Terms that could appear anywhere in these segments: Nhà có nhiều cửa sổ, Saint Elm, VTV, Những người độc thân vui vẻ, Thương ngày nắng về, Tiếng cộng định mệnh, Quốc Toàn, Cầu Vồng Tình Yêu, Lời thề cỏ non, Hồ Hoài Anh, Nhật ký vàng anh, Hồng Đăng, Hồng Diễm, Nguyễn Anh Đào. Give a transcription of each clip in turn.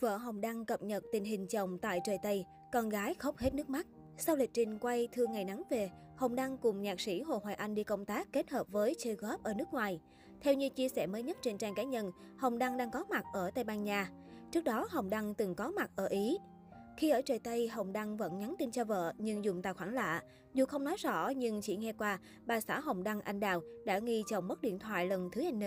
Vợ Hồng Đăng cập nhật tình hình chồng tại trời Tây, con gái khóc hết nước mắt. Sau lịch trình quay Thương Ngày Nắng Về, Hồng Đăng cùng nhạc sĩ Hồ Hoài Anh đi công tác kết hợp với chơi góp ở nước ngoài. Theo như chia sẻ mới nhất trên trang cá nhân, Hồng Đăng đang có mặt ở Tây Ban Nha. Trước đó, Hồng Đăng từng có mặt ở Ý. Khi ở trời Tây, Hồng Đăng vẫn nhắn tin cho vợ nhưng dùng tài khoản lạ. Dù không nói rõ nhưng chỉ nghe qua, bà xã Hồng Đăng, anh Đào, đã nghi chồng mất điện thoại lần thứ N.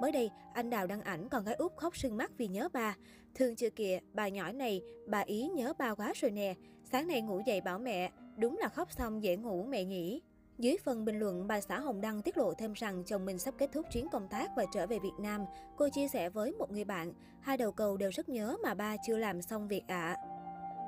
Mới đây, anh Đào đăng ảnh con gái út khóc sưng mắt vì nhớ ba. Thương chưa kìa, bà nhỏ này, bà Ý nhớ ba quá rồi nè. Sáng nay ngủ dậy bảo mẹ, đúng là khóc xong dễ ngủ mẹ nhỉ. Dưới phần bình luận, bà xã Hồng Đăng tiết lộ thêm rằng chồng mình sắp kết thúc chuyến công tác và trở về Việt Nam. Cô chia sẻ với một người bạn, hai đầu cầu đều rất nhớ mà ba chưa làm xong việc ạ.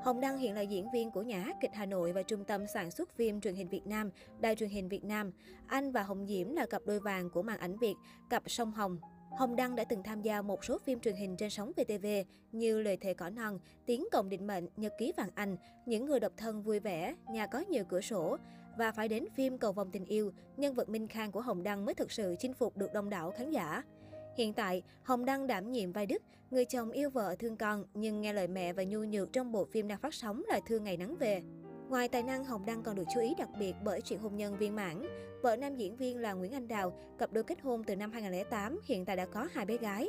Hồng Đăng hiện là diễn viên của Nhà hát kịch Hà Nội và Trung tâm sản xuất phim truyền hình Việt Nam, Đài truyền hình Việt Nam. Anh và Hồng Diễm là cặp đôi vàng của màn ảnh Việt, cặp song hồng. Hồng Đăng đã từng tham gia một số phim truyền hình trên sóng VTV như Lời Thề Cỏ Non, Tiếng Cộng Định Mệnh, Nhật Ký Vàng Anh, Những Người Độc Thân Vui Vẻ, Nhà Có Nhiều Cửa Sổ. Và phải đến phim Cầu Vồng Tình Yêu, nhân vật Minh Khang của Hồng Đăng mới thực sự chinh phục được đông đảo khán giả. Hiện tại, Hồng Đăng đảm nhiệm vai Đức, người chồng yêu vợ thương con nhưng nghe lời mẹ và nhu nhược trong bộ phim đang phát sóng là Thương Ngày Nắng Về. Ngoài tài năng, Hồng Đăng còn được chú ý đặc biệt bởi chuyện hôn nhân viên mãn. Vợ nam diễn viên là Nguyễn Anh Đào, cặp đôi kết hôn từ năm 2008, hiện tại đã có hai bé gái.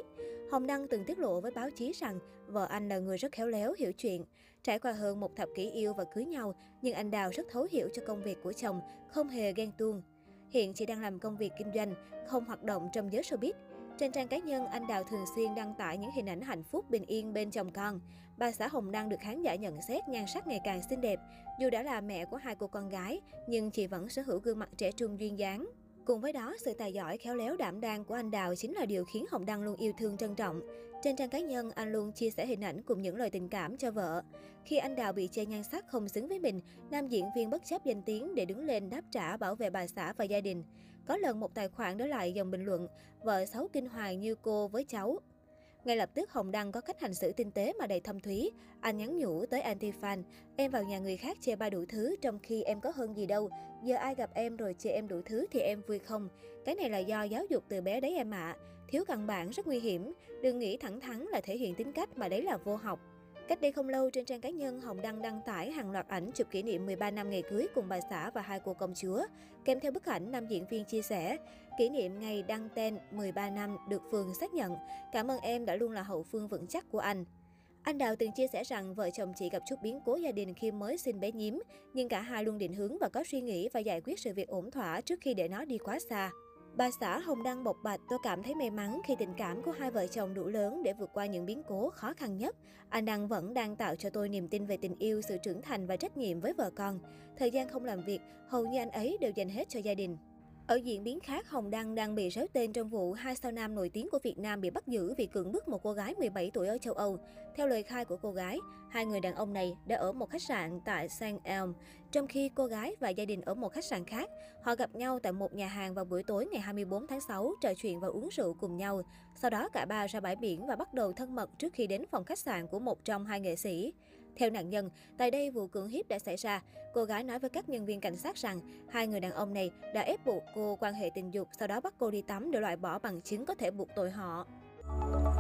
Hồng Đăng từng tiết lộ với báo chí rằng vợ anh là người rất khéo léo, hiểu chuyện. Trải qua hơn một thập kỷ yêu và cưới nhau, nhưng anh Đào rất thấu hiểu cho công việc của chồng, không hề ghen tuông. Hiện chị đang làm công việc kinh doanh, không hoạt động trong giới showbiz. Trên trang cá nhân, anh Đào thường xuyên đăng tải những hình ảnh hạnh phúc bình yên bên chồng con. Bà xã Hồng Đăng được khán giả nhận xét nhan sắc ngày càng xinh đẹp. Dù đã là mẹ của hai cô con gái, nhưng chị vẫn sở hữu gương mặt trẻ trung duyên dáng. Cùng với đó, sự tài giỏi, khéo léo, đảm đang của anh Đào chính là điều khiến Hồng Đăng luôn yêu thương, trân trọng. Trên trang cá nhân, anh luôn chia sẻ hình ảnh cùng những lời tình cảm cho vợ. Khi anh Đào bị chê nhan sắc không xứng với mình, nam diễn viên bất chấp danh tiếng để đứng lên đáp trả bảo vệ bà xã và gia đình. Có lần một tài khoản để lại dòng bình luận, vợ xấu kinh hoàng như cô với cháu. Ngay lập tức, Hồng Đăng có cách hành xử tinh tế mà đầy thâm thúy. Anh nhắn nhủ tới anti-fan, em vào nhà người khác chê ba đủ thứ trong khi em có hơn gì đâu. Giờ ai gặp em rồi chê em đủ thứ thì em vui không? Cái này là do giáo dục từ bé đấy em ạ. Thiếu căn bản rất nguy hiểm. Đừng nghĩ thẳng thắn là thể hiện tính cách mà đấy là vô học. Cách đây không lâu, trên trang cá nhân, Hồng Đăng đăng tải hàng loạt ảnh chụp kỷ niệm 13 năm ngày cưới cùng bà xã và hai cô công chúa. Kèm theo bức ảnh, nam diễn viên chia sẻ, kỷ niệm ngày đăng tên 13 năm được Phường xác nhận. Cảm ơn em đã luôn là hậu phương vững chắc của anh. Anh Đào từng chia sẻ rằng vợ chồng chị gặp chút biến cố gia đình khi mới sinh bé Nhiếm, nhưng cả hai luôn định hướng và có suy nghĩ và giải quyết sự việc ổn thỏa trước khi để nó đi quá xa. Bà xã Hồng Đăng bộc bạch, tôi cảm thấy may mắn khi tình cảm của hai vợ chồng đủ lớn để vượt qua những biến cố khó khăn nhất. Anh Đăng vẫn đang tạo cho tôi niềm tin về tình yêu, sự trưởng thành và trách nhiệm với vợ con. Thời gian không làm việc, hầu như anh ấy đều dành hết cho gia đình. Ở diễn biến khác, Hồng Đăng đang bị réo tên trong vụ hai sao nam nổi tiếng của Việt Nam bị bắt giữ vì cưỡng bức một cô gái 17 tuổi ở châu Âu. Theo lời khai của cô gái, hai người đàn ông này đã ở một khách sạn tại Saint Elm, trong khi cô gái và gia đình ở một khách sạn khác. Họ gặp nhau tại một nhà hàng vào buổi tối ngày 24 tháng 6, trò chuyện và uống rượu cùng nhau. Sau đó cả ba ra bãi biển và bắt đầu thân mật trước khi đến phòng khách sạn của một trong hai nghệ sĩ. Theo nạn nhân, tại đây vụ cưỡng hiếp đã xảy ra. Cô gái nói với các nhân viên cảnh sát rằng hai người đàn ông này đã ép buộc cô quan hệ tình dục, sau đó bắt cô đi tắm để loại bỏ bằng chứng có thể buộc tội họ.